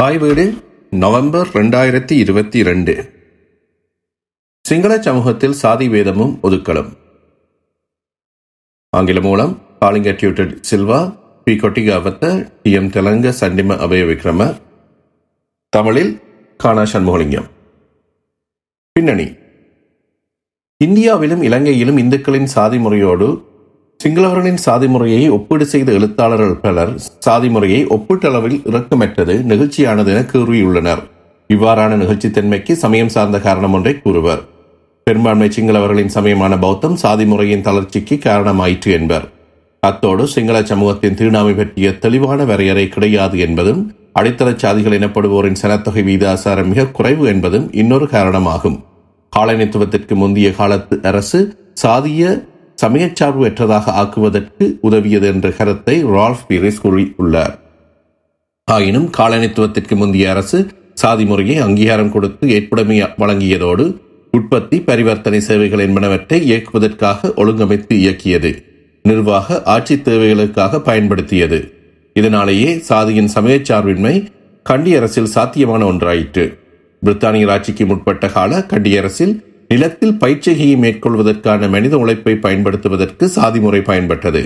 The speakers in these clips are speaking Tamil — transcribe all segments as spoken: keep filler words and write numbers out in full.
தாய் வீடு நவம்பர் ரெண்டாயிரத்தி இருபத்தி இரண்டு. சிங்கள சமூகத்தில் சாதி வேதமும் ஒதுக்கலும். ஆங்கில மூலம் Kalinga Tudor Silva P Kottigawatta D M Thelanga Chandima Abhaya Wickrama. தமிழில் க. சண்முகலிங்கம். பின்னணி: இந்தியாவிலும் இலங்கையிலும் இந்துக்களின் சாதி முறையோடு சிங்களவர்களின் சாதி முறையை ஒப்பீடு செய்த எழுத்தாளர்கள் பலர் சாதி முறையை ஒப்பீட்டளவில் இரக்கமற்றது, நெகிழ்ச்சியானது என கூறியுள்ளனர். இவ்வாறான நெகிழ்ச்சித்தன்மைக்கு சமயம் சார்ந்த காரணம் ஒன்றை கூறுவர். பெரும்பான்மை சிங்களவர்களின் சமயமான பௌத்தம் சாதி முறையின் தளர்ச்சிக்கு காரணமாயிற்று என்பர். அத்தோடு சிங்கள சமூகத்தின் தீண்டாமை பற்றிய தெளிவான வரையறை கிடையாது என்பதும், அடித்தள சாதிகள் எனப்படுவோரின் சனத்தொகை வீதாசாரம் மிக குறைவு என்பதும் இன்னொரு காரணமாகும். காலனித்துவத்திற்கு முந்தைய காலத்து அரசு சாதிய சமயச்சார்பு பெற்றதாக ஆக்குவதற்கு உதவியது என்ற கருத்தை ரால்ஃப் பீரிஸ் கூறியுள்ளார். ஆயினும் காலனித்துவத்திற்கு முந்தைய அரசு சாதி முறையை அங்கீகாரம் கொடுத்து ஏற்புடைமை வழங்கியதோடு உற்பத்தி, பரிவர்த்தனை சேவைகள் என்பனவற்றை இயக்குவதற்காக ஒழுங்கமைத்து இயக்கியது, நிர்வாக ஆட்சி தேவைகளுக்காக பயன்படுத்தியது. இதனாலேயே சாதியின் சமயச்சார்பின்மை கண்டி அரசில் சாத்தியமான ஒன்றாயிற்று. பிரித்தானியர் ஆட்சிக்கு முற்பட்ட கால கண்டியரசில் நிலத்தில் பயிற்சிகையை மேற்கொள்வதற்கான மனித உழைப்பை பயன்படுத்துவதற்கு சாதி முறை பயன்பட்டது.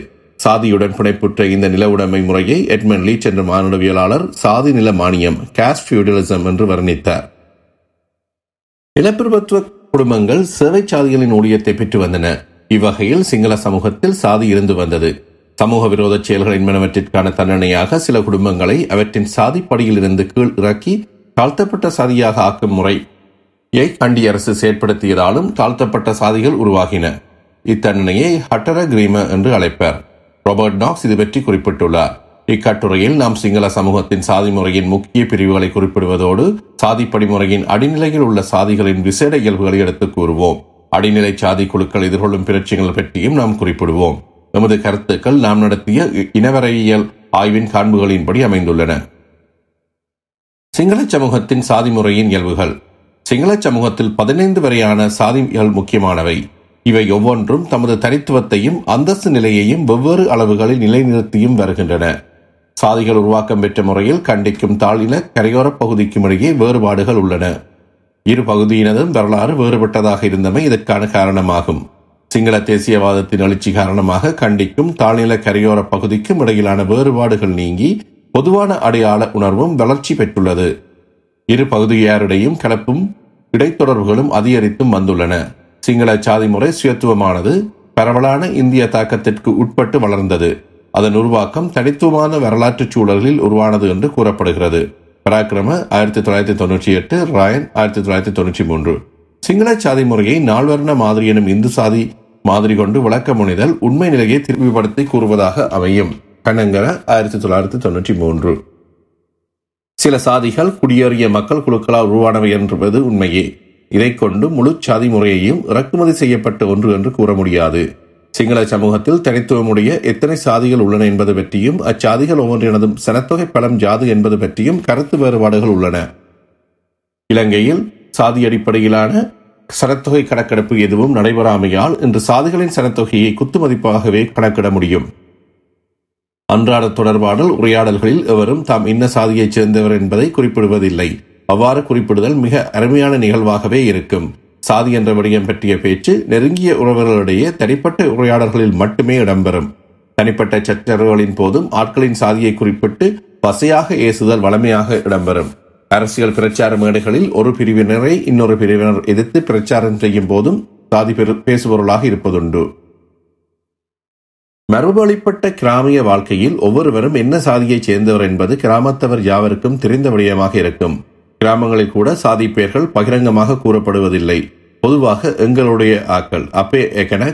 சாதியுடன் புனைப்புற்ற இந்த நில உடைமை முறையை எட்மண்ட் லீச் என்ற மானுடவியலாளர் சாதி நில மானியம் காஸ்ட் ஃபியூடலிசம் என்று வர்ணித்தார். நிலப்பிரபுத்துவ குடும்பங்கள் சேவை சாதிகளின் ஊழியத்தை பெற்று வந்தன. இவ்வகையில் சிங்கள சமூகத்தில் சாதி இருந்து வந்தது. சமூக விரோத செயல்கள் என்பனவற்றிற்கான தண்டனையாக சில குடும்பங்களை அவற்றின் சாதி படியில் இருந்து கீழ் இறக்கி தாழ்த்தப்பட்ட சாதியாக ஆக்கும் முறை யை கண்டி அரசு செயற்படுத்தியதாலும் தாழ்த்தப்பட்ட சாதிகள் உருவாகின. இத்தண்டனையை ஹட்டர கிரீம என்று அழைப்பர். ராபர்ட் நாக்ஸ் இது பற்றி குறிப்பிட்டுள்ளார். இக்கட்டுரையில் நாம் சிங்கள சமூகத்தின் சாதி முறையின் முக்கிய பிரிவுகளை குறிப்பிடுவதோடு சாதிப்படி முறையின் அடிநிலையில் உள்ள சாதிகளின் விசேட இயல்புகளை எடுத்து கூறுவோம். அடிநிலை சாதி குழுக்கள் எதிர்கொள்ளும் பிரச்சனைகள் பற்றியும் நாம் குறிப்பிடுவோம். நமது கருத்துக்கள் நாம் நடத்திய இனவரையியல் ஆய்வின் காண்புகளின்படி அமைந்துள்ளன. சிங்கள சமூகத்தின் சாதி முறையின் இயல்புகள். சிங்கள சமூகத்தில் பதினைந்து வரையான சாதிகள் முக்கியமானவை. இவை ஒவ்வொன்றும் தமது தனித்துவத்தையும் அந்தஸ்து நிலையையும் வெவ்வேறு அளவுகளில் நிலைநிறுத்தியும் வருகின்றன. சாதிகள் உருவாக்கம் பெற்ற முறையில் கண்டிக்கும் தாழின கரையோரப் பகுதிக்கும் இடையே வேறுபாடுகள் உள்ளன. இரு பகுதியினதும் வரலாறு வேறுபட்டதாக இருந்தமை இதற்கான காரணமாகும். சிங்கள தேசியவாதத்தின் எழுச்சி காரணமாக கண்டிக்கும் தாழ்நில கரையோர பகுதிக்கும் இடையிலான வேறுபாடுகள் நீங்கி பொதுவான அடையாள உணர்வும் வளர்ச்சி பெற்றுள்ளது. இரு பகுதியாரிடையும் கலப்பும் இடைத்தொடர்புகளும் அதிகரித்தும் வந்துள்ளன. சிங்கள சாதி முறை சுயத்துவமானது பரவலான இந்திய தாக்கத்திற்கு உட்பட்டு வளர்ந்தது. அதன் உருவாக்கம் தனித்துவமான வரலாற்று சூழல்களில் உருவானது என்று கூறப்படுகிறது. பராக்கிரம ஆயிரத்தி தொள்ளாயிரத்தி தொன்னூற்றி எட்டு ராயன் ஆயிரத்தி தொள்ளாயிரத்தி தொன்னூற்றி மூன்று. சிங்கள சாதி முறையை நால்வர்ண மாதிரி எனும் இந்து சாதி மாதிரி கொண்டு விளக்க முனைதல் உண்மை நிலையை திருப்பிப்படுத்தி கூறுவதாக அமையும். கண்ணங்கர ஆயிரத்தி தொள்ளாயிரத்தி தொன்னூற்றி மூன்று. சில சாதிகள் குடியேறிய மக்கள் குழுக்களால் உருவானவை என்பது உண்மையே. இதை கொண்டு முழு சாதி முறையையும் இறக்குமதி செய்யப்பட்ட ஒன்று என்று கூற முடியாது. சிங்கள சமூகத்தில் தனித்துவமுடைய எத்தனை சாதிகள் உள்ளன என்பது பற்றியும் அச்சாதிகள் ஒவ்வொன்றினதும் சனத்தொகை பலம் ஜாது என்பது பற்றியும் கருத்து வேறுபாடுகள் உள்ளன. இலங்கையில் சாதி அடிப்படையிலான சனத்தொகை கணக்கெடுப்பு எதுவும் நடைபெறாமையால் இன்று சாதிகளின் சனத்தொகையை குத்துமதிப்பாகவே கணக்கிட முடியும். அன்றாட தொடர்பாடல் உரையாடல்களில் எவரும் தாம் இன்ன சாதியைச் சேர்ந்தவர் என்பதை குறிப்பிடுவதில்லை. அவ்வாறு குறிப்பிடுதல் மிக அருமையான நிகழ்வாகவே இருக்கும். சாதி என்ற விடயம் பற்றிய பேச்சு நெருங்கிய உறவுகளிடையே தனிப்பட்ட உரையாடல்களில் மட்டுமே இடம்பெறும். தனிப்பட்ட சச்சரவுகளின் போதும் ஆட்களின் சாதியை குறிப்பிட்டு பசையாக ஏசுதல் வளமையாக இடம்பெறும். அரசியல் பிரச்சார மேடைகளில் ஒரு பிரிவினரை இன்னொரு பிரிவினர் எதிர்த்து பிரச்சாரம் செய்யும் போதும் சாதி பேசுபொருளாக இருப்பதுண்டு. மரபுவழிப்பட்ட கிராமிய வாழ்க்கையில் ஒவ்வொருவரும் என்ன சாதியைச் சேர்ந்தவர் என்பது கிராமத்தவர் யாவருக்கும் தெரிந்த விடயமாக இருக்கும். கிராமங்களில் கூட சாதி பெயர்கள் பகிரங்கமாக கூறப்படுவதில்லை. பொதுவாக எங்களுடைய ஆக்கள் அப்பே எகன,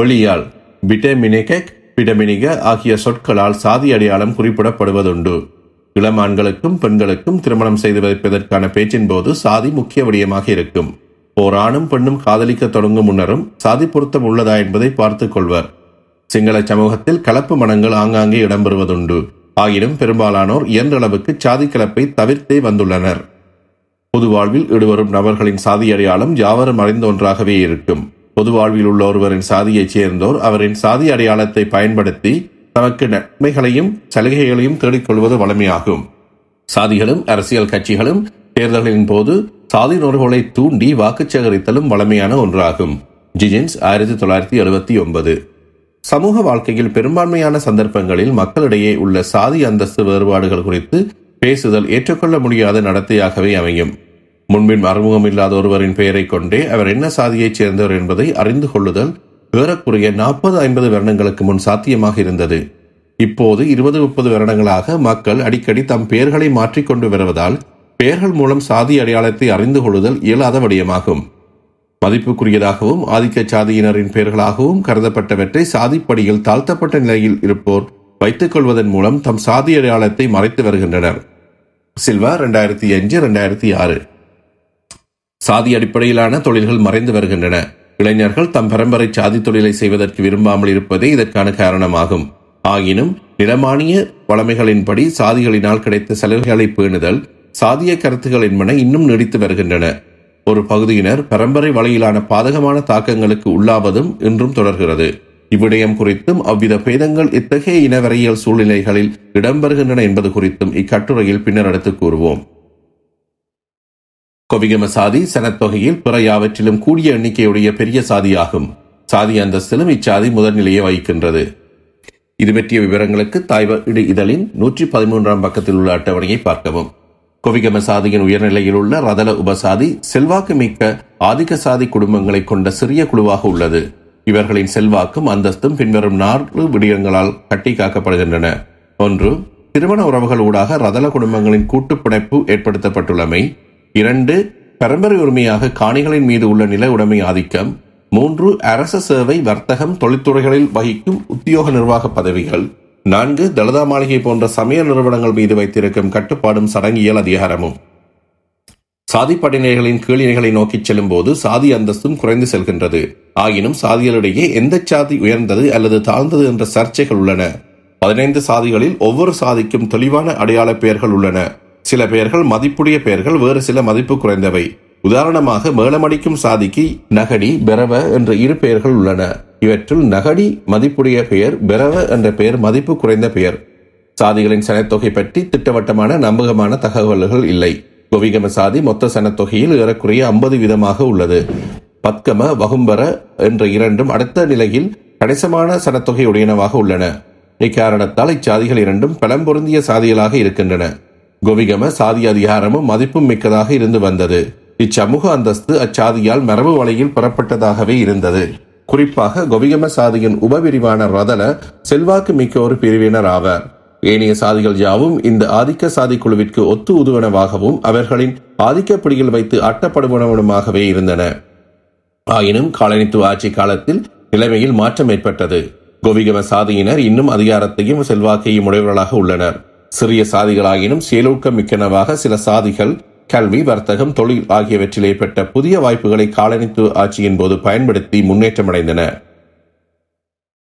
வெளியால், பிட்டமினிகெக், பிடமினிக ஆகிய சொற்களால் சாதி அடையாளம் குறிப்பிடப்படுவதுண்டு. இளம் ஆண்களுக்கும் பெண்களுக்கும் திருமணம் செய்து வைப்பதற்கான பேச்சின் போது சாதி முக்கிய விடயமாக இருக்கும். ஓர் ஆணும் பெண்ணும் காதலிக்க தொடங்கும் முன்னரும் சாதி பொருத்தம் உள்ளதா என்பதை பார்த்துக் கொள்வர். சிங்கள சமூகத்தில் கலப்பு மனங்கள் ஆங்காங்கே இடம்பெறுவதுண்டு. ஆயினும் பெரும்பாலானோர் இயன்றளவுக்கு சாதி கலப்பை தவிர்த்தே வந்துள்ளனர். பொது வாழ்வில் ஈடுவரும் நபர்களின் சாதி அடையாளம் யாவரும் அறிந்த ஒன்றாகவே இருக்கும். பொது வாழ்வில் உள்ள ஒருவரின் சாதியைச் சேர்ந்தோர் அவரின் சாதி அடையாளத்தை பயன்படுத்தி தமக்கு நன்மைகளையும் சலுகைகளையும் தேடிக்கொள்வது வளமையாகும். சாதிகளும் அரசியல் கட்சிகளும் தேர்தல்களின் போது சாதி உணர்வுகளை தூண்டி வாக்கு சேகரித்தலும் வளமையான ஒன்றாகும். ஜிஜின்ஸ் ஆயிரத்தி தொள்ளாயிரத்தி எழுபத்தி ஒன்பது. சமூக வாழ்க்கையில் பெரும்பான்மையான சந்தர்ப்பங்களில் மக்களிடையே உள்ள சாதி அந்தஸ்து வேறுபாடுகள் குறித்து பேசுதல் ஏற்றுக்கொள்ள முடியாத நடத்தையாகவே அமையும். முன்பின் அறிமுகம் இல்லாத ஒருவரின் பெயரை கொண்டே அவர் என்ன சாதியைச் சேர்ந்தவர் என்பதை அறிந்து கொள்ளுதல் ஏறக்குறைய நாற்பது ஐம்பது வருடங்களுக்கு முன் சாத்தியமாக இருந்தது. இப்போது இருபது முப்பது வருடங்களாக மக்கள் அடிக்கடி தம் பெயர்களை மாற்றிக்கொண்டு வருவதால் பெயர்கள் மூலம் சாதி அடையாளத்தை அறிந்து கொள்ளுதல் இயலாத விடயமாகும். மதிப்புக்குரியதாகவும் ஆதிக்க சாதியினரின் பெயர்களாகவும் கருதப்பட்டவற்றை சாதிப்படியில் தாழ்த்தப்பட்ட நிலையில் இருப்போர் வைத்துக் கொள்வதன் மூலம் தம் சாதி அடையாளத்தை மறைத்து வருகின்றனர். சில்வா இரண்டாயிரத்தி அஞ்சு இரண்டாயிரத்தி ஆறு. சாதி அடிப்படையிலான தொழில்கள் மறைந்து வருகின்றன. இளைஞர்கள் தம் பரம்பரை சாதி தொழிலை செய்வதற்கு விரும்பாமல் இருப்பதே இதற்கான காரணமாகும். ஆயினும் நிலமானிய வளமைகளின்படி சாதிகளினால் கிடைத்த சலுகைகளை பேணுதல் சாதிய கருத்துக்கள் என்பன இன்னும் நீடித்து வருகின்றன. ஒரு பகுதியினர் பரம்பரை வழியிலான பாதகமான தாக்கங்களுக்கு உள்ளாவதும் இன்றும் தொடர்கிறது. இவ்விடயம் குறித்தும் அவ்வித பேதங்கள் இத்தகைய இனவரையியல் சூழ்நிலைகளில் இடம்பெறுகின்றன என்பது குறித்தும் இக்கட்டுரையில் பின்னர் எடுத்து கூறுவோம். கொவிகம சாதி சனத்தொகையில் பிற யாவற்றிலும் கூடிய எண்ணிக்கையுடைய பெரிய சாதியாகும். சாதி அந்தஸ்திலும் இச்சாதி முதல்நிலையை வகிக்கின்றது. இது பற்றிய விவரங்களுக்கு தாய்வீடு இதழின் நூற்றி பதிமூன்றாம் பக்கத்தில் உள்ள அட்டவணையை பார்க்கவும். கொவிகம சாதியின் உயர்நிலையில் உள்ள ரதல உபசாதி செல்வாக்கு மிக்க ஆதிக்க சாதி குடும்பங்களை கொண்ட சிறிய குழுவாக உள்ளது. இவர்களின் செல்வாக்கும் அந்தஸ்தும் பின்வரும் நான்கு விடயங்களால் கட்டி காக்கப்படுகின்றன. ஒன்று, திருமண உறவுகள் ஊடாக ரதல குடும்பங்களின் கூட்டுப்பிணைப்பு ஏற்படுத்தப்பட்டுள்ளமை. இரண்டு, பரம்பரை உரிமையாக காணிகளின் மீது உள்ள நில உடைமை ஆதிக்கம். மூன்று, அரச சேவை வர்த்தகம் தொழில்துறைகளில் வகிக்கும் உத்தியோக நிர்வாக பதவிகள். நான்கு, தலிதா மாளிகை போன்ற சமய நிறுவனங்கள் மீது வைத்திருக்கும் கட்டுப்பாடும் சடங்கியல் அதிகாரமும். சாதி படிநிலைகளின் கீழிணைகளை நோக்கி செல்லும் போது சாதி அந்தஸ்தும் குறைந்து செல்கின்றது. ஆயினும் சாதிகளிடையே எந்த சாதி உயர்ந்தது அல்லது தாழ்ந்தது என்ற சர்ச்சைகள் உள்ளன. பதினைந்து சாதிகளில் ஒவ்வொரு சாதிக்கும் தெளிவான அடையாள பெயர்கள் உள்ளன. சில பெயர்கள் மதிப்புடைய பெயர்கள், வேறு சில மதிப்பு குறைந்தவை. உதாரணமாக மேளமடிக்கும் சாதிக்கு நகடி, பெரவ என்ற இரு பெயர்கள் உள்ளன. இவற்றுள் நகடி மதிப்புடைய பெயர், பெரவ என்ற பெயர் மதிப்பு குறைந்த பெயர். சாதிகளின் சனத்தொகை பற்றி திட்டவட்டமான நம்பகமான தகவல்கள் இல்லை. கொவிகம சாதி மொத்த சனத்தொகையில் ஏறக்குறைய ஐம்பது வீதமாக உள்ளது. பத்கம வகும்பர என்ற இரண்டும் அடுத்த நிலையில் கணிசமான சனத்தொகை உடையனவாக உள்ளன. இக்காரணத்தால் இச்சாதிகள் இரண்டும் பலம் பொருந்திய சாதிகளாக இருக்கின்றன. கொவிகம சாதி அதிகாரமும் மதிப்பும் மிக்கதாக இருந்து வந்தது. இச்சமூக அந்தஸ்து அச்சாதியால் மரபு வழியில் பெறப்பட்டதாகவே இருந்தது. குறிப்பாக கொவிகம சாதியின் உபபிரிவான ரதல செல்வாக்கு மிக்க ஒரு பிரிவினர் ஆவர். ஏனைய சாதிகள் யாவும் இந்த ஆதிக்க சாதி குழுவிற்கு ஒத்து உதுவனவாகவும் அவர்களின் ஆதிக்கப்படியில் வைத்து அட்டப்படுவனவனுமாகவே இருந்தன. ஆயினும் காலனித்துவ ஆட்சி காலத்தில் நிலைமையில் மாற்றம் ஏற்பட்டது. கொவிகம சாதியினர் இன்னும் அதிகாரத்தையும் செல்வாக்கையும் உடையவர்களாக உள்ளனர். சிறிய சாதிகளாயினும் செயலூக்கம் மிக்கனவாக சில சாதிகள் கல்வி, வர்த்தகம், தொழில் ஆகியவற்றில் ஏற்பட்ட புதிய வாய்ப்புகளை காலனித்துவ ஆட்சியின் போது பயன்படுத்தி முன்னேற்றமடைந்தன.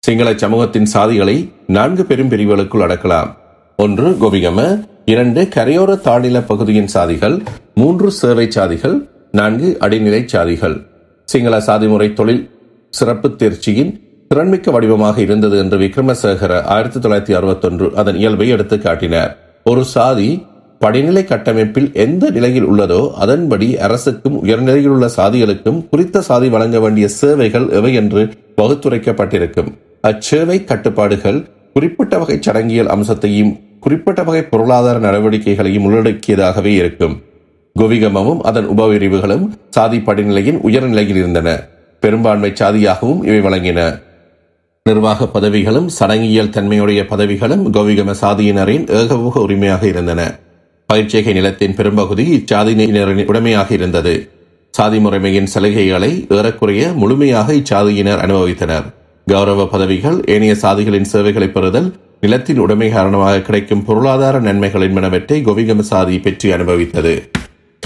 சிங்கள சமூகத்தின் சாதிகளை நான்கு பெரும் பிரிவுகளுக்குள் அடக்கலாம். ஒன்று, கொவிகம. இரண்டு, கரையோர தாழ்நில பகுதியின் சாதிகள். மூன்று, சேவை சாதிகள். நான்கு, அடிநிலை சாதிகள். சிங்கள சாதிமுறை தொழில் சிறப்பு தேர்ச்சியின் திறன்மிக்க வடிவமாக இருந்தது என்று விக்ரமசேகர ஆயிரத்தி தொள்ளாயிரத்தி அறுபத்தி ஒன்று அதன் இயல்பை எடுத்து காட்டினார். ஒரு சாதி படிநிலை கட்டமைப்பில் எந்த நிலையில் உள்ளதோ அதன்படி அரசுக்கும் உயர்நிலையில் உள்ள சாதிகளுக்கும் குறித்த சாதி வழங்க வேண்டிய சேவைகள் எவை என்று வகுத்துரைக்கப்பட்டிருக்கும். அச்சேவை கட்டுப்பாடுகள் குறிப்பிட்ட வகை சடங்கியல் அம்சத்தையும் குறிப்பிட்ட வகை பொருளாதார நடவடிக்கைகளையும் உள்ளடக்கியதாகவே இருக்கும். கொவிகமமும் அதன் உபவிரிவுகளும் சாதி படிநிலையின் உயர்நிலையில் இருந்தன. பெரும்பான்மை சாதியாகவும் இவை வழங்கின. நிர்வாக பதவிகளும் சடங்கியல் தன்மையுடைய பதவிகளும் கொவிகம சாதியினரின் ஏகபோக உரிமையாக இருந்தன. பயிற்சிகை நிலத்தின் பெரும்பகுதி இச்சாதியினரின் உடைமையாக இருந்தது. சாதி முறைமையின் சலுகைகளை ஏறக்குறைய முழுமையாக இச்சாதியினர் அனுபவித்தனர். கௌரவ பதவிகள், ஏனைய சாதிகளின் சேவைகளை பெறுதல், நிலத்தின் உடைமை காரணமாக கிடைக்கும் பொருளாதார நன்மைகள் என்பனவற்றை கொவிகம சாதி பெற்று அனுபவித்தது.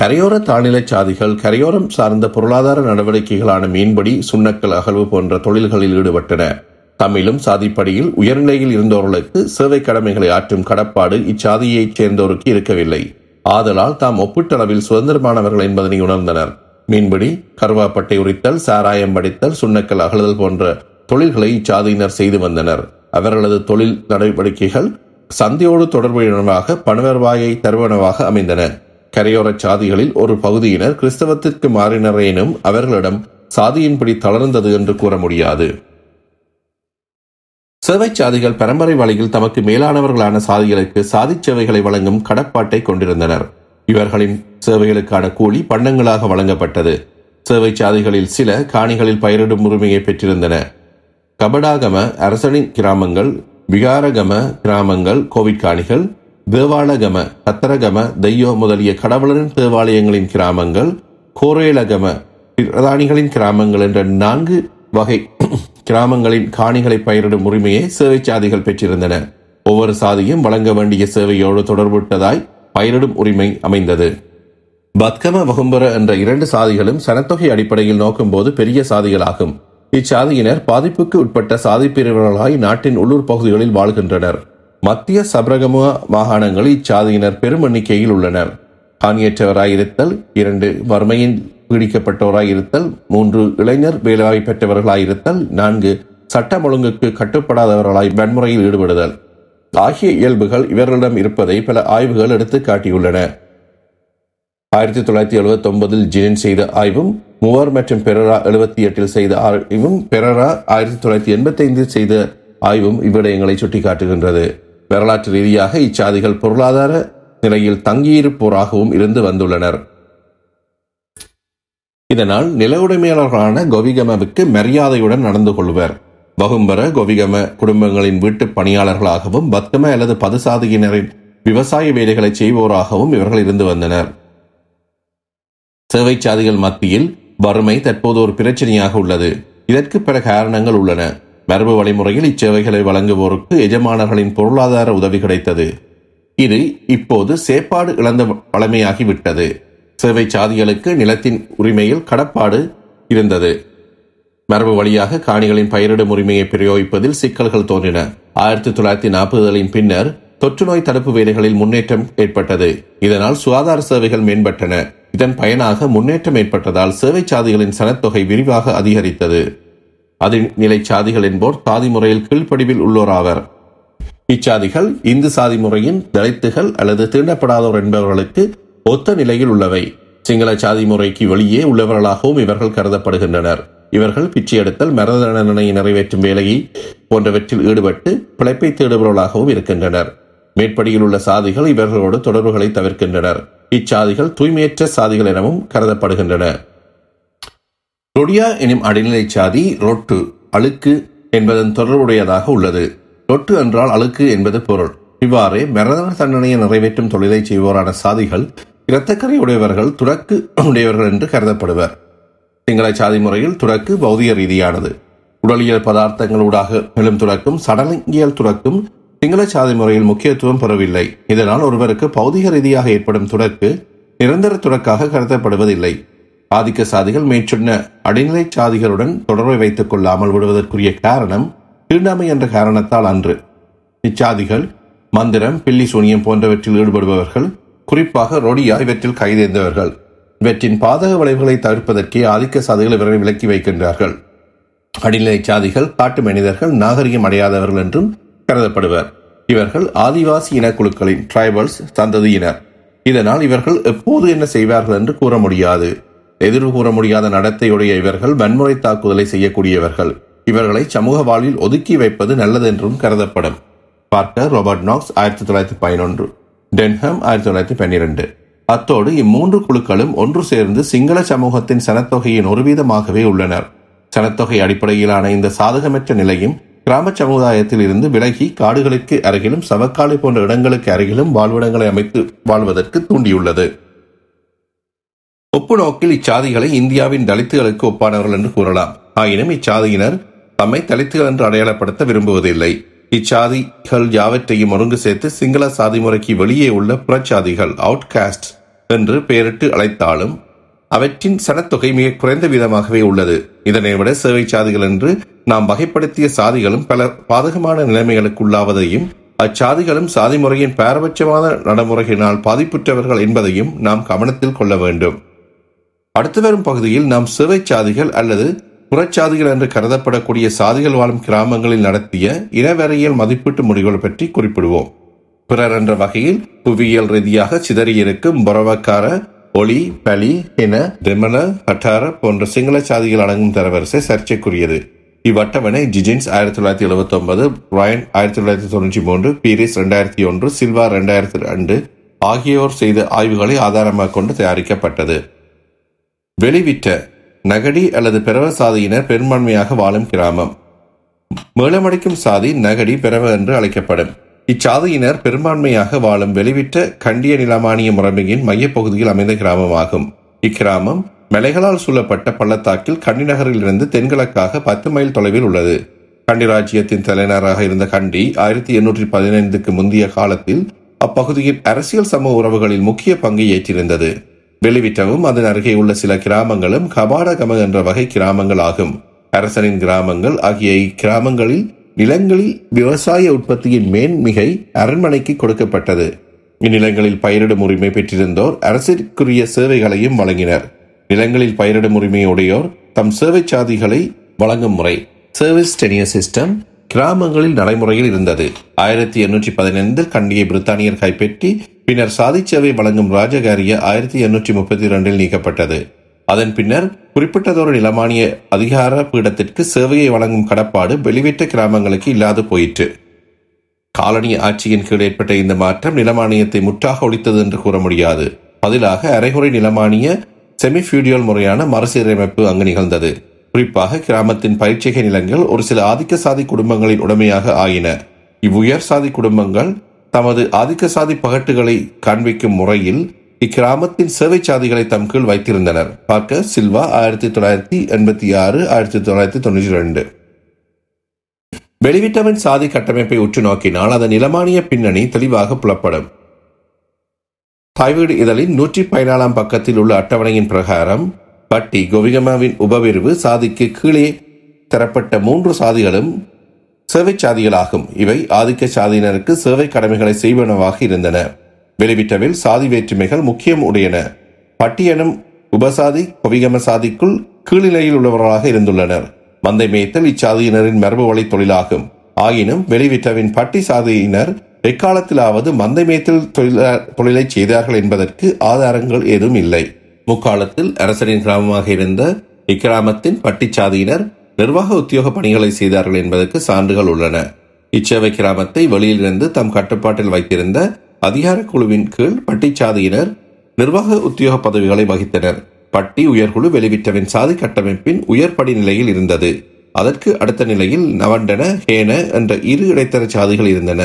கரையோர தாழ்நிலை சாதிகள் கரையோரம் சார்ந்த பொருளாதார நடவடிக்கைகளான மீன்படி, சுண்ணக்கல் அகழ்வு போன்ற தொழில்களில் ஈடுபட்டன. தமிழும் சாதிப்படியில் உயர்நிலையில் இருந்தவர்களுக்கு சேவை கடமைகளை ஆற்றும் கடப்பாடு இச்சாதியைச் சேர்ந்தோருக்கு இருக்கவில்லை. ஆதலால் தாம் ஒப்பீட்டளவில் சுதந்திரமானவர்கள் என்பதனை உணர்ந்தனர். மீன்படி, கருவாப்பட்டை உரித்தல், சாராயம் படித்தல், சுண்ணக்கல் அகழுதல் போன்ற தொழில்களை இச்சாதியினர் செய்து வந்தனர். அவர்களது தொழில் நடவடிக்கைகள் சந்தையோடு தொடர்புடையனவாக பணவர்வாயை தருவனவாக அமைந்தன. கரையோரச் சாதிகளில் ஒரு பகுதியினர் கிறிஸ்தவத்திற்கு மாறினரேனும் அவர்களிடம் சாதியின்படி தளர்ந்தது என்று கூற முடியாது. சேவை சாதிகள் பரம்பரை வழியில் தமக்கு மேலானவர்களான சாதிகளுக்கு சாதி சேவைகளை வழங்கும் கடப்பாட்டை கொண்டிருந்தனர். இவர்களின் சேவைகளுக்கான கூலி பண்டங்களாக வழங்கப்பட்டது. சேவை சாதிகளில் சில காணிகளில் பயிரிடும் உரிமையை பெற்றிருந்தன. கபடாகம அரசனின் கிராமங்கள், விகாரகம கிராமங்கள் கோவிட் காணிகள், தேவாலகம கத்தரகம தெய்யோ முதலிய கடவுளரின் தேவாலயங்களின் கிராமங்கள், கோரேலகம பிரதானிகளின் கிராமங்கள் என்ற நான்கு வகை கிராமங்களின் காணிகளை பயிரிடும் உரிமையை சேவை சாதிகள் பெற்றிருந்தன. ஒவ்வொரு சாதியும் வழங்க வேண்டிய சேவையோடு தொடர்புட்டதாய் பயிரிடும் உரிமை அமைந்தது. பத்கம வகும்பர என்ற இரண்டு சாதிகளும் சனத்தொகை அடிப்படையில் நோக்கும் போது பெரிய சாதிகளாகும். இச்சாதியினர் பாதிப்புக்கு உட்பட்ட சாதி பிரிவர்களாய் நாட்டின் உள்ளூர் பகுதிகளில் வாழ்கின்றனர். மத்திய சபரகம மாகாணங்களில் இச்சாதியினர் பெரும் எண்ணிக்கையில் உள்ளனர். காணியற்றவராயிருத்தல், இரண்டு வறுமையின் பீடிக்கப்பட்டோராயிருத்தல், மூன்று இளைஞர் வேலைவாய் பெற்றவர்களாயிருத்தல், நான்கு சட்டம் ஒழுங்குக்கு கட்டுப்படாதவர்களாய் வன்முறையில் ஈடுபடுதல் ஆகிய இயல்புகள் இவர்களிடம் இருப்பதை பல ஆய்வுகள் எடுத்து காட்டியுள்ளன. ஆயிரத்தி தொள்ளாயிரத்தி எழுபத்தி ஒன்பதில் ஜெயின் செய்த ஆய்வும், மூவர் மற்றும் பெரரா எழுபத்தி எட்டில் செய்த ஆய்வும், பெரரா ஆயிரத்தி தொள்ளாயிரத்தி எண்பத்தி ஐந்தில் செய்த ஆய்வும் இவ்விடயங்களை சுட்டிக்காட்டுகின்றது. வரலாற்று ரீதியாக இச்சாதிகள் பொருளாதார நிலையில் தங்கியிருப்போராகவும் இருந்து வந்துள்ளனர். இதனால் நில உடைமையாளர்களான கோவிகமவுக்கு மரியாதையுடன் நடந்து கொள்வர். வகும்பர கோவிகம குடும்பங்களின் வீட்டு பணியாளர்களாகவும் பத்கம அல்லது பதுசாதியினரின் விவசாய வேலைகளை செய்வோராகவும் இவர்கள் இருந்து வந்தனர். சேவை சாதிகள் மத்தியில் வறுமை தற்போது ஒரு பிரச்சனையாக உள்ளது. இதற்கு பிற காரணங்கள் உள்ளன. மரபு வழிமுறையில் இச்சேவைகளை வழங்குவோருக்கு எஜமானர்களின் பொருளாதார உதவி கிடைத்தது. இது இப்போது சேப்பாடு இழந்த வளமையாகிவிட்டது. சேவை சாதிகளுக்கு நிலத்தின் உரிமையில் கடப்பாடு இருந்தது. மரபு வழியாக காணிகளின் பயிரிடும் உரிமையை பிரயோகிப்பதில் சிக்கல்கள் தோன்றின. ஆயிரத்தி தொள்ளாயிரத்தி நாற்பதுகளின் பின்னர் தொற்றுநோய் தடுப்பு வேலைகளில் முன்னேற்றம் ஏற்பட்டது. இதனால் சுகாதார சேவைகள் மேம்பட்டன. இதன் பயனாக முன்னேற்றம் ஏற்பட்டதால் சேவை சாதிகளின் சனத்தொகை விரிவாக அதிகரித்தது. அதிநிலை சாதிகள் என்போர் சாதி முறையில் கீழ்ப்படிவில் உள்ளோராவர். இச்சாதிகள் இந்து சாதி முறையின் தலித்துகள் அல்லது தீண்டப்படாதோர் என்பவர்களுக்கு ஒத்த நிலையில் உள்ளவை. சிங்கள சாதி முறைக்கு வெளியே உள்ளவர்களாகவும் இவர்கள் கருதப்படுகின்றனர். இவர்கள் பிச்சையெடுத்தல், மரத தண்டனையை நிறைவேற்றும் வேலையை போன்றவற்றில் ஈடுபட்டு பிழைப்பை தேடுபவர்களாகவும் இருக்கின்றனர். மேற்படியில் உள்ள சாதிகள் இவர்களோடு தொடர்புகளை தவிர்க்கின்றனர். இச்சாதிகள் தூய்மையற்ற சாதிகள் எனவும் கருதப்படுகின்றன. ரொடியா எனும் அடிநிலை சாதி ரொட்டு அழுக்கு என்பதன் தொடர்புடையதாக உள்ளது. ரொட்டு என்றால் அழுக்கு என்பது பொருள். இவ்வாறு மரண தண்டனையை நிறைவேற்றும் தொழிலை செய்வோரான சாதிகள் இரத்தக்கரை உடையவர்கள், துறக்கு உடையவர்கள் என்று கருதப்படுவர். சிங்கள சாதி முறையில் துறக்கு பௌதிக ரீதியானது. உடலியல் பதார்த்தங்களூடாக எழும் துறக்கும் சடலங்கியல் துறக்கும் சிங்கள சாதி முறையில் முக்கியத்துவம் பெறவில்லை. இதனால் ஒருவருக்கு பௌதிக ரீதியாக ஏற்படும் துறக்கு நிரந்தர துறக்காக கருதப்படுவதில்லை. ஆதிக்க சாதிகள் மேற்சொன்ன அடிநிலை சாதிகளுடன் தொடர்பை வைத்துக் கொள்ளாமல் விடுவதற்குரிய காரணம் தீண்டாமை என்ற காரணத்தால் அன்று. இச்சாதிகள் மந்திரம், பில்லி சூனியம் போன்றவற்றில் ஈடுபடுபவர்கள், குறிப்பாக ரொடியா இவற்றில் கைதேர்ந்தவர்கள். இவற்றின் பாதக விளைவுகளை தவிர்ப்பதற்கே ஆதிக்க சாதிகள் இவரை விலக்கி வைக்கின்றார்கள். அடிநிலை சாதிகள் காட்டு மனிதர்கள், நாகரிகம் அடையாதவர்கள் என்றும் கருதப்படுவர். இவர்கள் ஆதிவாசி இனக்குழுக்களின் டிரைபல்ஸ் சந்ததியினர். இதனால் இவர்கள் எப்போது என்ன செய்வார்கள் என்று கூற முடியாது. எதிர்வு கூற முடியாத நடத்தையுடைய இவர்கள் வன்முறை தாக்குதலை செய்யக்கூடியவர்கள். இவர்களை சமூக வாழ்வில் ஒதுக்கி வைப்பது நல்லது என்றும் கருதப்படும். பார்க்க ராபர்ட் நாக்ஸ் ஆயிரத்தி தொள்ளாயிரத்தி பதினொன்று, டென்ஹாம் ஆயிரத்தி தொள்ளாயிரத்தி பன்னிரெண்டு. அத்தோடு இம்மூன்று குழுக்களும் ஒன்று சேர்ந்து சிங்கள சமூகத்தின் சனத்தொகையின் ஒரு வீதமாகவே உள்ளனர். சனத்தொகை அடிப்படையிலான இந்த சாதகமற்ற நிலையும் கிராம சமுதாயத்தில் இருந்து விலகி காடுகளுக்கு அருகிலும் சவக்காலை போன்ற இடங்களுக்கு அருகிலும் வாழ்விடங்களை அமைத்து வாழ்வதற்கு தூண்டியுள்ளது. ஒப்பு நோக்கில் இச்சாதிகளை இந்தியாவின் தலித்துகளுக்கு ஒப்பானவர்கள் என்று கூறலாம். ஆயினும் இச்சாதியினர் தம்மை தலித்துகள் என்று அடையாளப்படுத்த விரும்புவதில்லை. இச்சாதிகள் யாவற்றையும் ஒருங்கு சேர்த்து சிங்கள சாதி முறைக்கு வெளியே உள்ள புறச்சாதிகள் அவுட்காஸ்ட் என்று பெயரிட்டு அழைத்தாலும் அவற்றின் சனத்தொகை மிக குறைந்த விதமாகவே உள்ளது. இதனை விட சேவை சாதிகள் என்று நாம் வகைப்படுத்திய சாதிகளும் பல பாதகமான நிலைமைகளுக்குள்ளாவதையும் அச்சாதிகளும் சாதி முறையின் பாரபட்சமான நடைமுறையினால் பாதிப்புற்றவர்கள் என்பதையும் நாம் கவனத்தில் கொள்ள வேண்டும். அடுத்து வரும் பகுதியில் நாம் சேவை சாதிகள் அல்லது புறச்சாதிகள் என்று கருதப்படக்கூடிய சாதிகள் வாழும் கிராமங்களில் நடத்திய இனவரையியல் மதிப்பீட்டு முடிவுகள் பற்றி குறிப்பிடுவோம். பிறர் என்ற வகையில் புவியியல் ரீதியாக சிதறியிருக்கும் புறவக்கார, ஒளி, பலி, என திமன, பட்டார போன்ற சிங்கள சாதிகள் அடங்கும் தரவரிசை சர்ச்சைக்குரியது. இவ்வட்டவணை ஜிஜின்ஸ் ஆயிரத்தி தொள்ளாயிரத்தி எழுபத்தி ஒன்பது, ராயன் ஆயிரத்தி தொள்ளாயிரத்தி தொண்ணூற்றி மூன்று, பீரிஸ் ரெண்டாயிரத்தி ஒன்று, சில்வா ரெண்டாயிரத்தி ரெண்டு ஆகியோர் செய்த ஆய்வுகளை ஆதாரமாக கொண்டு தயாரிக்கப்பட்டது. வெளிவிட்ட நகடி அல்லது பிறவ சாதியினர் பெரும்பான்மையாக வாழும் கிராமம். மேளமடிக்கும் சாதி நகடி பிறவ என்று அழைக்கப்படும். இச்சாதியினர் பெரும்பான்மையாக வாழும் வெளிவிட்ட கண்டிய நிலமானிய முறைமையின் மையப்பகுதியில் அமைந்த கிராமமாகும். இக்கிராமம் மலைகளால் சூழப்பட்ட பள்ளத்தாக்கில் கண்டி நகரிலிருந்து தென்கிழக்காக பத்து மைல் தொலைவில் உள்ளது. கண்டி ராஜ்யத்தின் தலைநகராக இருந்த கண்டி ஆயிரத்தி எண்ணூற்றி பதினைந்துக்கு முந்தைய காலத்தில் அப்பகுதியின் அரசியல் சமூக உறவுகளில் முக்கிய பங்கை ஏற்றிருந்தது. வெளிவிட்டவும் அதன் அருகே உள்ள சில கிராமங்களும் கபாடகம என்ற வகை கிராமங்கள் ஆகும். அரசனின் கிராமங்கள் ஆகிய இக்கிராமங்களில் நிலங்களில் விவசாய உற்பத்தியின் மேன்மிகை அரண்மனைக்கு கொடுக்கப்பட்டது. இந்நிலங்களில் பயிரிடும் உரிமை பெற்றிருந்தோர் அரசிற்குரிய சேவைகளையும் வழங்கினர். நிலங்களில் பயிரிடும் உரிமையுடையோர் தம் சேவை சாதிகளை வழங்கும் முறை சர்வீஸ் டெனியர் சிஸ்டம் கிராமங்களில் நடைமுறையில் இருந்தது. ஆயிரத்தி எண்ணூற்றி பதினைந்தில் கண்டியை பிரித்தானியர் கைப்பற்றி பின்னர் சாதி சேவை வழங்கும் ராஜகாரிய ஆயிரத்தி எண்ணூற்றி முப்பத்தி இரண்டில் நீக்கப்பட்டது. அதன் பின்னர் குறிப்பிட்டதொரு நிலமானிய அதிகார பீடத்திற்கு சேவையை வழங்கும் கடப்பாடு வெளிவிட்ட கிராமங்களுக்கு இல்லாது போயிற்று. காலனி ஆட்சியின் கீழ் ஏற்பட்ட இந்த மாற்றம் நிலமானியத்தை முற்றாக ஒழித்தது என்று கூற முடியாது. பதிலாக அரைகுறை நிலமானிய செமிஃபியூடியல் முறையான மறுசீரமைப்பு அங்கு நிகழ்ந்தது. குறிப்பாக கிராமத்தின் பயிற்சிகை நிலங்கள் ஒரு சில ஆதிக்க சாதி குடும்பங்களின் உடைமையாக ஆயின. இவ்வுயர் சாதி குடும்பங்கள் தமது ஆதிக்க சாதி பகட்டுகளை காண்பிக்கும் முறையில் இக்கிராமத்தின் சேவை சாதிகளை தம் கீழ் வைத்திருந்தனர். பார்க்க சில்வா ஆயிரத்தி தொள்ளாயிரத்தி எண்பத்தி ஆறு ஆயிரத்தி தொள்ளாயிரத்தி தொண்ணூற்றி ரெண்டு. வெளிவிட்டவன் சாதி கட்டமைப்பை உற்று நோக்கினால் அதன் நிலமானிய பின்னணி தெளிவாக புலப்படும். தாய்வீடு இதழின் நூற்றி பதினாலாம் பக்கத்தில் உள்ள அட்டவணையின் பிரகாரம் பட்டி கோவிகமாவின் உபபிரிவு சாதிக்கு கீழே தரப்பட்ட மூன்று சாதிகளும் சேவை சாதிகளாகும். இவை ஆதிக்க சாதியினருக்கு சேவை கடமைகளை செய்வனவாக இருந்தன. வெளிவிட்டவில் சாதி வேற்றுமைகள் முக்கியம் உடையன. பட்டி எனும் உபசாதி கோவிகம சாதிக்குள் கீழ்நிலையில் உள்ளவர்களாக இருந்துள்ளனர். மந்தை மேய்த்தல் இச்சாதியினரின் மரபு வழி தொழிலாகும். ஆயினும் வெளிவிட்டவின் பட்டி சாதியினர் எக்காலத்திலாவது மந்தை மேய்த்தல் தொழிலை செய்தார்கள் என்பதற்கு ஆதாரங்கள் ஏதும் இல்லை. முக்காலத்தில் அரசனின் கிராமமாக இருந்த இக்கிராமத்தின் பட்டி சாதியினர் நிர்வாக உத்தியோக பணிகளை செய்தார்கள் என்பதற்கு சான்றுகள் உள்ளன. இச்சேவை கிராமத்தை வெளியிலிருந்து தம் கட்டுப்பாட்டில் வைத்திருந்த அதிகார குழுவின் கீழ் பட்டி சாதியினர் நிர்வாக உத்தியோக பதவிகளை வகித்தனர். பட்டி உயர்குழு வெளிவிட்டவின் சாதி கட்டமைப்பின் உயர்படி நிலையில் இருந்தது. அதற்கு அடுத்த நிலையில் நவண்டன, ஹேன என்ற இரு இடைத்தர சாதிகள் இருந்தன.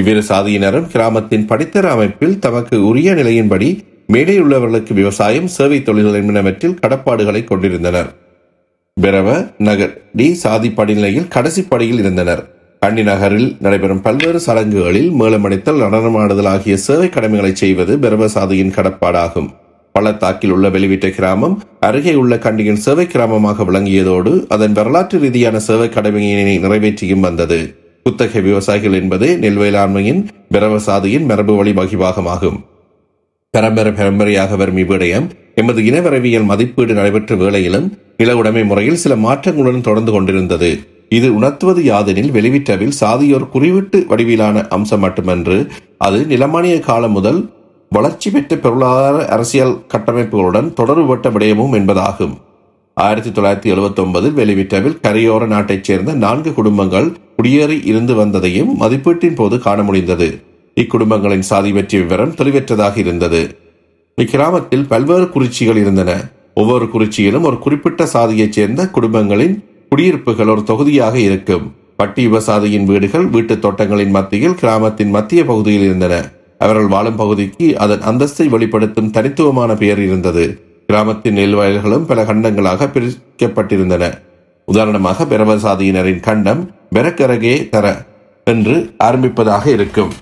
இவ்விரு சாதியினரும் கிராமத்தின் படித்தர அமைப்பில் தமக்கு உரிய நிலையின்படி மேடை உள்ளவர்களுக்கு விவசாயம், சேவை தொழில்கள் என்பனவற்றில் கடப்பாடுகளை கொண்டிருந்தனர். பிரவ நகர் டி சாதி படிநிலையில் கடைசி படியில் இருந்தனர். கண்டி நகரில் நடைபெறும் பல்வேறு சடங்குகளில் மேளமடித்தல், நடனமாடுதல் ஆகிய சேவை கடமைகளை செய்வது பிரவ சாதியின் கடப்பாடாகும். பள்ளத்தாக்கில் உள்ள வெளிவிட்ட கிராமம் அருகே உள்ள கண்டியின் சேவை கிராமமாக விளங்கியதோடு அதன் வரலாற்று ரீதியான சேவை கடமையினை நிறைவேற்றியும் வந்தது. குத்தகை விவசாயிகள் என்பது நெல் வேளாண்மையின் பிரவ சாதியின் மரபு வழி வகிபாகமாகும். பரம்பரை பரம்பரையாக வரும் இவ்விடயம் எமது இனவரவியல் மதிப்பீடு நடைபெற்ற வேளையிலும் நில உடைமை முறையில் சில மாற்றங்களுடன் தொடர்ந்து கொண்டிருந்தது. இது உணர்த்துவது யாதெனில் வெளிவிட்டவில் சாதியோர் குறிவிட்டு வடிவிலான அம்சம் மட்டுமன்று, அது நிலமானிய காலம் முதல் வளர்ச்சி பெற்ற பொருளாதார அரசியல் கட்டமைப்புகளுடன் தொடர்புபட்ட விடயமும் என்பதாகும். ஆயிரத்தி தொள்ளாயிரத்தி எழுபத்தி ஒன்பதில் வெளிவிட்டவில் கரையோர நாட்டைச் சேர்ந்த நான்கு குடும்பங்கள் குடியேறி இருந்து வந்ததையும் மதிப்பீட்டின் போது காண முடிந்தது. இக்குடும்பங்களின் சாதி பற்றிய விவரம் தெளிவற்றதாக இருந்தது. இக்கிராமத்தில் பல்வேறு குறிச்சிகள் இருந்தன. ஒவ்வொரு குறிச்சியிலும் ஒரு குறிப்பிட்ட சாதியைச் சேர்ந்த குடும்பங்களின் குடியிருப்புகள் ஒரு தொகுதியாக இருக்கும். பட்டி உபசாதியின் வீடுகள் வீட்டுத் தோட்டங்களின் மத்தியில் கிராமத்தின் மத்திய பகுதியில் இருந்தன. அவர்கள் வாழும் பகுதிக்கு அதன் அந்தஸ்தை வெளிப்படுத்தும் தனித்துவமான பெயர் இருந்தது. கிராமத்தின் நெல் வயல்களும் பல கண்டங்களாக பிரிக்கப்பட்டிருந்தன. உதாரணமாக பிரவ சாதியினரின் கண்டம் பெரக்கரகே தர என்று ஆரம்பிப்பதாக இருக்கும்.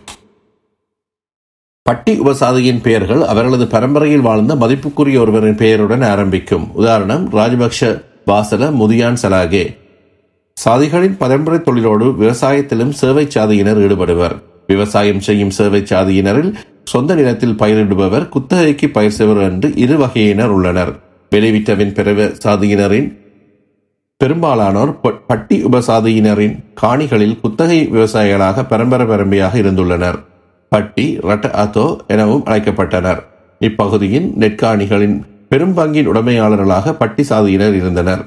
பட்டி உபசாதியின் பெயர்கள் அவர்களது பரம்பரையில் வாழ்ந்த மதிப்புக்குரிய ஒருவரின் பெயருடன் ஆரம்பிக்கும். உதாரணம் ராஜபக்ஷ வாசல முதியான் சலாகே. சாதிகளின் பரம்பரை தொழிலோடு விவசாயத்திலும் சேவை சாதியினர் ஈடுபடுவர். விவசாயம் செய்யும் சேவை சாதியினரில் சொந்த நிலத்தில் பயிரிடுபவர், குத்தகைக்கு பயிர் செய்வர் என்று இரு வகையினர் உள்ளனர். வெளிவிட்டவின் பிற சாதியினரின் பெரும்பாலானோர் பட்டி உபசாதியினரின் காணிகளில் குத்தகை விவசாயிகளாக பரம்பரை பரம்பரையாக இருந்துள்ளனர். பட்டி ரட்ட அதோ எனவும் அழைக்கப்பட்டனர். இப்பகுதியின் நெற்காணிகளின் பெரும்பங்கின் உடைமையாளர்களாக பட்டி சாதியினர் இருந்தனர்.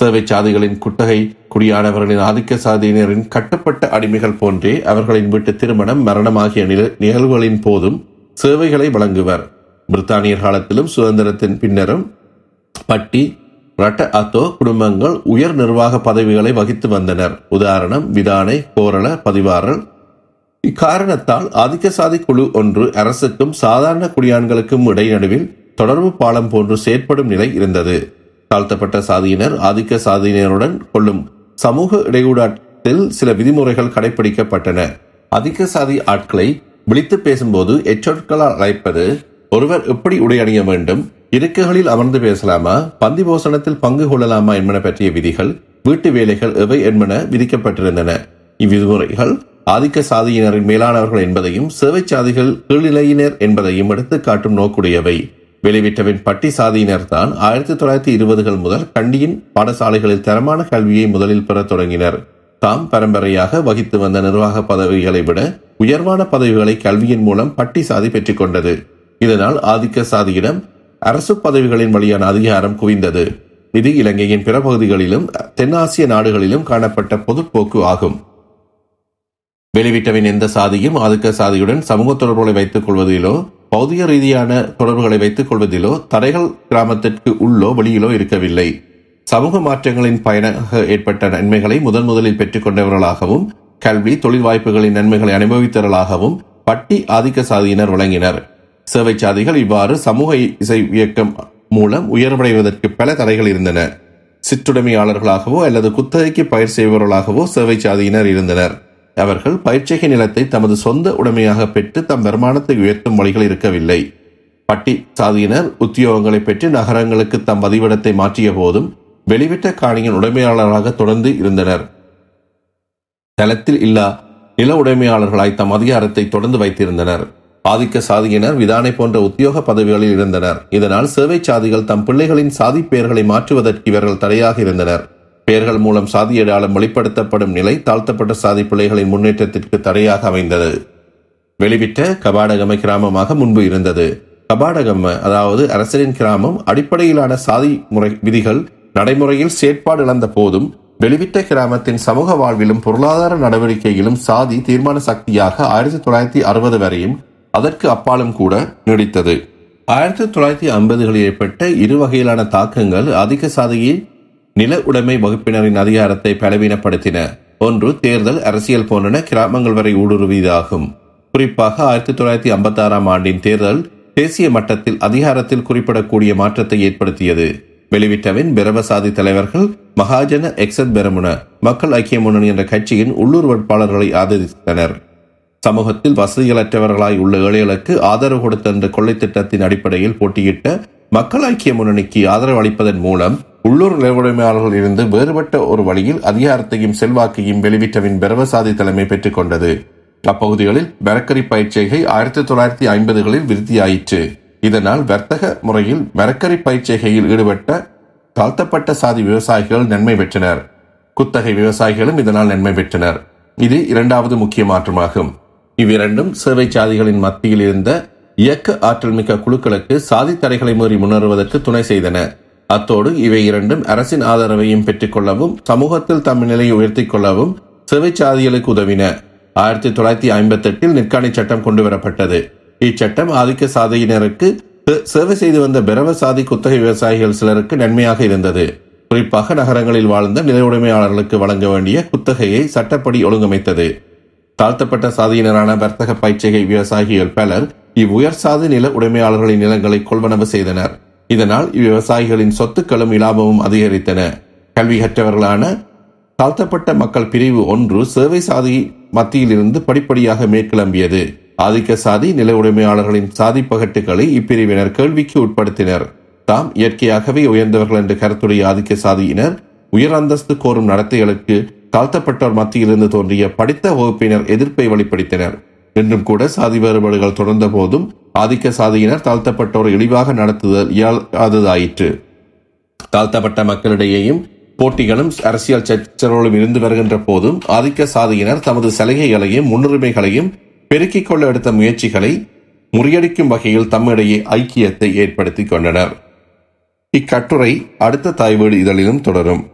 சேவை சாதிகளின் குத்தகை குடியானவர்களின் ஆதிக்க சாதியினரின் கட்டப்பட்ட அடிமைகள் போன்றே அவர்களின் வீட்டு திருமணம், மரணம் ஆகிய நிகழ்வுகளின் போதும் சேவைகளை வழங்குவர். பிரித்தானியர் காலத்திலும் சுதந்திரத்தின் பின்னரும் பட்டி ரட்ட அத்தோ குடும்பங்கள் உயர் நிர்வாக பதவிகளை வகித்து வந்தனர். உதாரணம் விதானை, கோரள, பதிவாரல். இக்காரணத்தால் ஆதிக்க சாதி குழு ஒன்று அரசுக்கும் சாதாரண குடியான்களுக்கும் இடைநடுவில் தொடர்பு பாலம் போன்று செயற்படும் நிலை இருந்தது. தாழ்த்தப்பட்ட சாதியினர் ஆதிக்க சாதியினருடன் கொள்ளும் சமூக இடையூடாட்டத்தில் சில விதிமுறைகள் கடைபிடிக்கப்பட்டன. ஆதிக்க சாதி ஆட்களை விழித்து பேசும்போது எச்சொற்களால் அழைப்பது, ஒருவர் எப்படி உடையணிய வேண்டும், இருக்கைகளில் அமர்ந்து பேசலாமா, பந்தி போசனத்தில் பங்கு கொள்ளலாமா என்பன பற்றிய விதிகள், வீட்டு வேலைகள் எவை என்பன விதிக்கப்பட்டிருந்தன. இவ்விதிமுறைகள் ஆதிக்க சாதியினரின் மேலானவர்கள் என்பதையும் சேவை சாதிகள் கீழ்நிலையினர் என்பதையும் எடுத்து காட்டும் நோக்குடையவை. வெளிவிட்டவின் பட்டி சாதியினர் தான் ஆயிரத்தி தொள்ளாயிரத்தி இருபதுகள் முதல் கண்டியின் பாடசாலைகளில் தரமான கல்வியை முதலில் பெற தொடங்கினர். தாம் பரம்பரையாக வகித்து வந்த நிர்வாக பதவிகளை விட உயர்வான பதவிகளை கல்வியின் மூலம் பட்டி சாதி பெற்றுக் கொண்டது. இதனால் ஆதிக்க சாதியிடம் அரசு பதவிகளின் வழியான அதிகாரம் குவிந்தது. இது இலங்கையின் பிற பகுதிகளிலும் தென்னாசிய நாடுகளிலும் காணப்பட்ட பொதுப்போக்கு ஆகும். வெளிவிட்டவின் எந்த சாதியும் ஆதிக்க சாதியுடன் சமூக தொடர்புகளை வைத்துக் கொள்வதிலோ பௌதிக ரீதியான தொடர்புகளை வைத்துக் கொள்வதிலோ தடைகள் கிராமத்திற்கு உள்ளோ வெளியிலோ இருக்கவில்லை. சமூக மாற்றங்களின் பயனாக ஏற்பட்ட நன்மைகளை முதன் முதலில் பெற்றுக் கொண்டவர்களாகவும் கல்வி, தொழில் வாய்ப்புகளின் நன்மைகளை அனுபவித்தவர்களாகவும் பட்டி ஆதிக்க சாதியினர் விளங்கினர். சேவை சாதிகள் இவ்வாறு சமூக இசை இயக்கம் மூலம் உயர்வடைவதற்கு பல தடைகள் இருந்தன. சிற்றுடைமையாளர்களாகவோ அல்லது குத்தகைக்கு பயிர் செய்பவர்களாகவோ சேவை சாதியினர் இருந்தனர். அவர்கள் பயிற்சிகை நிலத்தை தமது சொந்த உடைமையாக பெற்று தம் வருமானத்தை உயர்த்தும் வழிகள் இருக்கவில்லை. பட்டி சாதியினர் உத்தியோகங்களை பெற்று நகரங்களுக்கு தம் பதிவிடத்தை மாற்றிய போதும் வெளிவிட்ட காணியின் உடைமையாளராக தொடர்ந்து இருந்தனர். தளத்தில் இல்லா நில உடைமையாளர்களாய் தம் அதிகாரத்தை தொடர்ந்து வைத்திருந்தனர். ஆதிக்க சாதியினர் விதானை போன்ற உத்தியோக பதவிகளில் இருந்தனர். இதனால் சேவை சாதிகள் தம் பிள்ளைகளின் சாதி பெயர்களை மாற்றுவதற்கு இவர்கள் தடையாக இருந்தனர். பெயர்கள் மூலம் சாதி அடையாளம் வெளிப்படுத்தப்படும் நிலை தாழ்த்தப்பட்ட சாதி பிள்ளைகளின் முன்னேற்றத்திற்கு தடையாக அமைந்தது. வெளிவிட்ட கபாடகமை கிராமமாக முன்பு இருந்தது. கபாடகம்மை அதாவது அரசனின் கிராமம் அடிப்படையிலான சாதி முறை விதிகள் நடைமுறையில் செயற்பாடு இழந்த போதும் வெளிவிட்ட கிராமத்தின் சமூக வாழ்விலும் பொருளாதார நடவடிக்கையிலும் சாதி தீர்மான சக்தியாக ஆயிரத்தி தொள்ளாயிரத்தி அறுபது வரையும் அதற்கு அப்பாலும் கூட நீடித்தது. ஆயிரத்தி தொள்ளாயிரத்தி ஐம்பதுகளில் ஏற்பட்ட இரு வகையிலான தாக்கங்கள் அதிக சாதியை நில உடைமை வகுப்பினரின் அதிகாரத்தை பலவீனப்படுத்தின. ஒன்று தேர்தல், அரசியல் போன்றன கிராமங்கள் வரை ஊடுருவியதாகும். குறிப்பாக ஆயிரத்தி தொள்ளாயிரத்தி ஐம்பத்தி ஆறாம் ஆண்டின் தேர்தல் தேசிய மட்டத்தில் அதிகாரத்தில் குறிப்பிடக்கூடிய மாற்றத்தை ஏற்படுத்தியது. வெளிவிட்டவின் பிரபசாதி தலைவர்கள் மகாஜன எக்ஸத் பெரமுன மக்கள் ஐக்கிய முன்னணி என்ற கட்சியின் உள்ளூர் வேட்பாளர்களை ஆதரித்தனர். சமூகத்தில் வசதிகளற்றவர்களாய் உள்ள ஏழைகளுக்கு ஆதரவு கொடுத்த என்ற கொள்ளை திட்டத்தின் அடிப்படையில் போட்டியிட்ட மக்கள் ஐக்கிய முன்னணிக்கு ஆதரவு அளிப்பதன் மூலம் உள்ளூர் நிலவுடைமையாளர்கள் இருந்து வேறுபட்ட ஒரு வழியில் அதிகாரத்தையும் செல்வாக்கையும் வெளிவிட்டவின் பிரபசாதி தலைமை பெற்றுக் கொண்டது. அப்பகுதிகளில் மரக்கறி பயிற்சிகை ஆயிரத்தி தொள்ளாயிரத்தி ஐம்பதுகளில் விருத்தியாயிற்று. இதனால் வர்த்தக முறையில் மரக்கறி பயிற்சிகையில் ஈடுபட்ட தாழ்த்தப்பட்ட சாதி விவசாயிகள் நன்மை பெற்றனர். குத்தகை விவசாயிகளும் இதனால் நன்மை பெற்றனர். இது இரண்டாவது முக்கிய மாற்றமாகும். இவ்விரண்டும் சேவை சாதிகளின் மத்தியில் இருந்த இயக்க ஆற்றல் மிக்க குழுக்களுக்கு சாதி தடைகளை மீறி முன்னேறுவதற்கு துணை செய்தன. அத்தோடு இவை இரண்டும் அரசின் ஆதரவையும் பெற்றுக் கொள்ளவும் சமூகத்தில் தம் நிலையை உயர்த்தி கொள்ளவும் சேவை சாதிகளுக்கு உதவின. ஆயிரத்தி தொள்ளாயிரத்தி ஐம்பத்தி எட்டில் நிற்காணி சட்டம் கொண்டுவரப்பட்டது. இச்சட்டம் ஆதிக்க சாதியினருக்கு சேவை செய்து வந்த பிரப சாதி குத்தகை விவசாயிகள் சிலருக்கு நன்மையாக இருந்தது. குறிப்பாக நகரங்களில் வாழ்ந்த நில உடைமையாளர்களுக்கு வழங்க வேண்டிய குத்தகையை சட்டப்படி ஒழுங்கமைத்தது. தாழ்த்தப்பட்ட சாதியினரான வர்த்தக பயிற்சிகை விவசாயிகள் பலர் இவ்வுயர் சாதி நில உடைமையாளர்களின் நிலங்களை கொள்வனவு செய்தனர். இதனால் இவ்விவசாயிகளின் சொத்துக்களும் இலாபமும் அதிகரித்தன. கல்வி கற்றவர்களான தாழ்த்தப்பட்ட மக்கள் பிரிவு ஒன்று சேவை சாதி மத்தியிலிருந்து படிப்படியாக மேற்கிளம்பியது. ஆதிக்க சாதி நில உடைமையாளர்களின் சாதி பகட்டுகளை இப்பிரிவினர் கேள்விக்கு உட்படுத்தினர். தாம் இயற்கையாகவே உயர்ந்தவர்கள் என்று கருத்துடைய ஆதிக்க சாதியினர் உயர் அந்தஸ்து கோரும் நடத்தைகளுக்கு தாழ்த்தப்பட்டோர் மத்தியிலிருந்து தோன்றிய படித்த வகுப்பினர் எதிர்ப்பை வெளிப்படுத்தினர். இன்றும் கூட சாதி வேறுபாடுகள் தொடர்ந்த போதும் ஆதிக்க சாதியினர் தாழ்த்தப்பட்டோரை இழிவாக நடத்துதல் இயலாததாயிற்று. தாழ்த்தப்பட்ட மக்களிடையேயும் போட்டிகளும் அரசியல் சச்சரவுகளும் இருந்து வருகின்ற போதும் ஆதிக்க சாதியினர் தமது சலுகைகளையும் முன்னுரிமைகளையும் பெருக்கிக் கொள்ள எடுத்த முயற்சிகளை முறியடிக்கும் வகையில் தம்மிடையே ஐக்கியத்தை ஏற்படுத்திக் கொண்டனர். இக்கட்டுரை அடுத்த தாய்வீடு இதழிலும் தொடரும்.